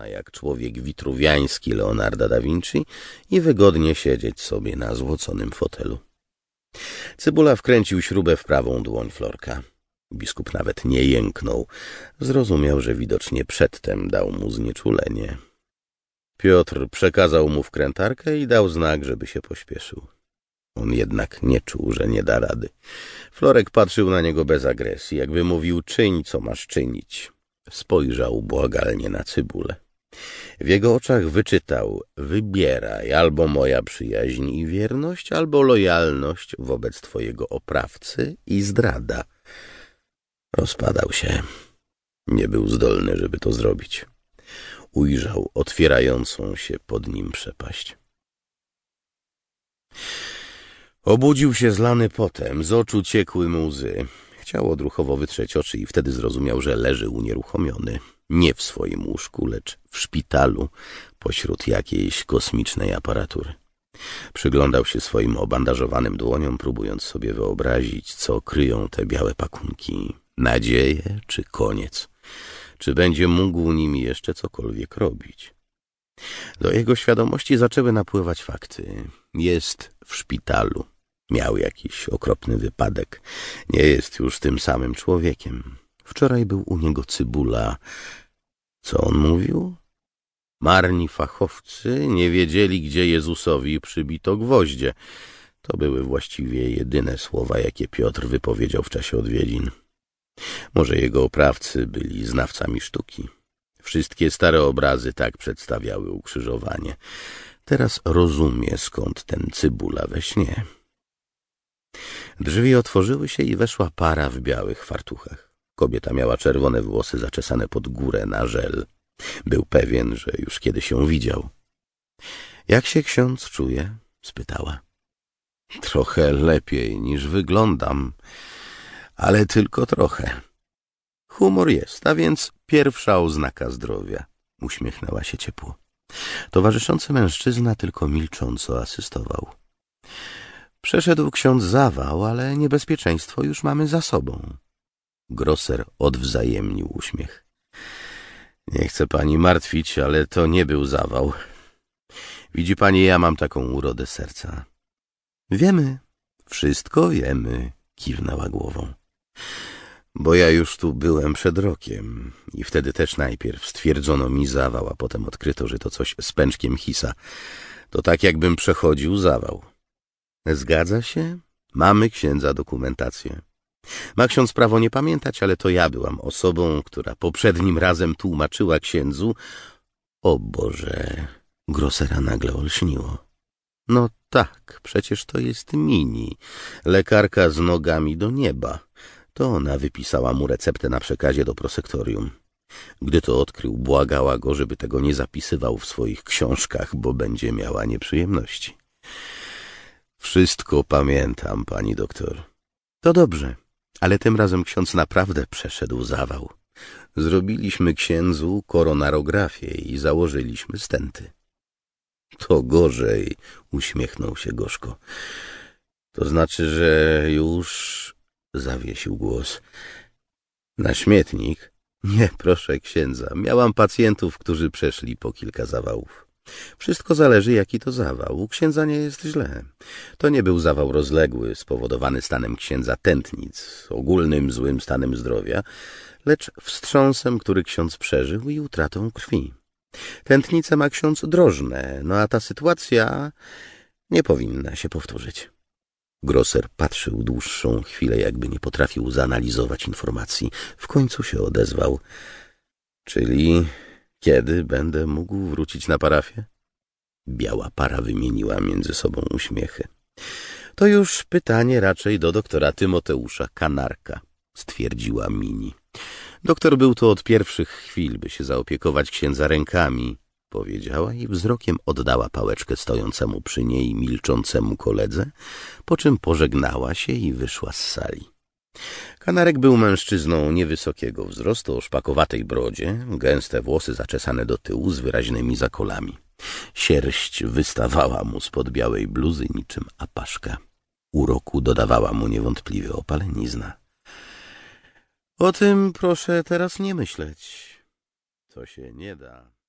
ubrana jak człowiek witruwiański Leonarda da Vinci i wygodnie siedzieć sobie na złoconym fotelu. Cybula wkręcił śrubę w prawą dłoń Florka. Biskup nawet nie jęknął. Zrozumiał, że widocznie przedtem dał mu znieczulenie. Piotr przekazał mu wkrętarkę i dał znak, żeby się pośpieszył. On jednak nie czuł, że nie da rady. Florek patrzył na niego bez agresji, jakby mówił: czyń, co masz czynić. Spojrzał błagalnie na Cybulę. W jego oczach wyczytał: wybieraj albo moja przyjaźń i wierność, albo lojalność wobec twojego oprawcy i zdrada. Rozpadał się. Nie był zdolny, żeby to zrobić. Ujrzał otwierającą się pod nim przepaść. Obudził się zlany potem, z oczu ciekły mu łzy. Chciał odruchowo wytrzeć oczy i wtedy zrozumiał, że leży unieruchomiony. Nie w swoim łóżku, lecz w szpitalu, pośród jakiejś kosmicznej aparatury. Przyglądał się swoim obandażowanym dłoniom, próbując sobie wyobrazić, co kryją te białe pakunki. Nadzieję czy koniec? Czy będzie mógł nimi jeszcze cokolwiek robić? Do jego świadomości zaczęły napływać fakty. Jest w szpitalu. Miał jakiś okropny wypadek. Nie jest już tym samym człowiekiem. Wczoraj był u niego Cybula. Co on mówił? Marni fachowcy nie wiedzieli, gdzie Jezusowi przybito gwoździe. To były właściwie jedyne słowa, jakie Piotr wypowiedział w czasie odwiedzin. Może jego oprawcy byli znawcami sztuki. Wszystkie stare obrazy tak przedstawiały ukrzyżowanie. Teraz rozumie, skąd ten Cybula we śnie. Drzwi otworzyły się i weszła para w białych fartuchach. Kobieta miała czerwone włosy zaczesane pod górę na żel. Był pewien, że już kiedyś ją widział. — Jak się ksiądz czuje? — spytała. — Trochę lepiej niż wyglądam, ale tylko trochę. — Humor jest, a więc pierwsza oznaka zdrowia — uśmiechnęła się ciepło. Towarzyszący mężczyzna tylko milcząco asystował. — Przeszedł ksiądz zawał, ale niebezpieczeństwo już mamy za sobą. Groser odwzajemnił uśmiech. Nie chcę pani martwić, ale to nie był zawał. Widzi pani, ja mam taką urodę serca. Wiemy, wszystko wiemy, kiwnęła głową. Bo ja już tu byłem przed rokiem i wtedy też najpierw stwierdzono mi zawał, a potem odkryto, że to coś z pęczkiem Hisa. To tak jakbym przechodził zawał. Zgadza się? Mamy księdza dokumentację. Ma ksiądz prawo nie pamiętać, ale to ja byłam osobą, która poprzednim razem tłumaczyła księdzu. O Boże, Grosera nagle olśniło. No tak, przecież to jest Mini, lekarka z nogami do nieba. To ona wypisała mu receptę na przekazie do prosektorium. Gdy to odkrył, błagała go, żeby tego nie zapisywał w swoich książkach, bo będzie miała nieprzyjemności. Wszystko pamiętam, pani doktor. To dobrze. Ale tym razem ksiądz naprawdę przeszedł zawał. Zrobiliśmy księdzu koronarografię i założyliśmy stenty. To gorzej, uśmiechnął się gorzko. To znaczy, że już... zawiesił głos. Na śmietnik? Nie, proszę księdza. Miałam pacjentów, którzy przeszli po kilka zawałów. Wszystko zależy, jaki to zawał. U księdza nie jest źle. To nie był zawał rozległy, spowodowany stanem księdza tętnic, ogólnym złym stanem zdrowia, lecz wstrząsem, który ksiądz przeżył i utratą krwi. Tętnice ma ksiądz drożne, no a ta sytuacja nie powinna się powtórzyć. Groser patrzył dłuższą chwilę, jakby nie potrafił zanalizować informacji. W końcu się odezwał. Czyli... kiedy będę mógł wrócić na parafię? Biała para wymieniła między sobą uśmiechy. To już pytanie raczej do doktora Tymoteusza Kanarka, stwierdziła Mini. Doktor był tu od pierwszych chwil, by się zaopiekować księdza rękami, powiedziała i wzrokiem oddała pałeczkę stojącemu przy niej milczącemu koledze, po czym pożegnała się i wyszła z sali. Kanarek był mężczyzną niewysokiego wzrostu, o szpakowatej brodzie, gęste włosy zaczesane do tyłu z wyraźnymi zakolami. Sierść wystawała mu spod białej bluzy niczym apaszka. Uroku dodawała mu niewątpliwie opalenizna. — O tym proszę teraz nie myśleć. To się nie da.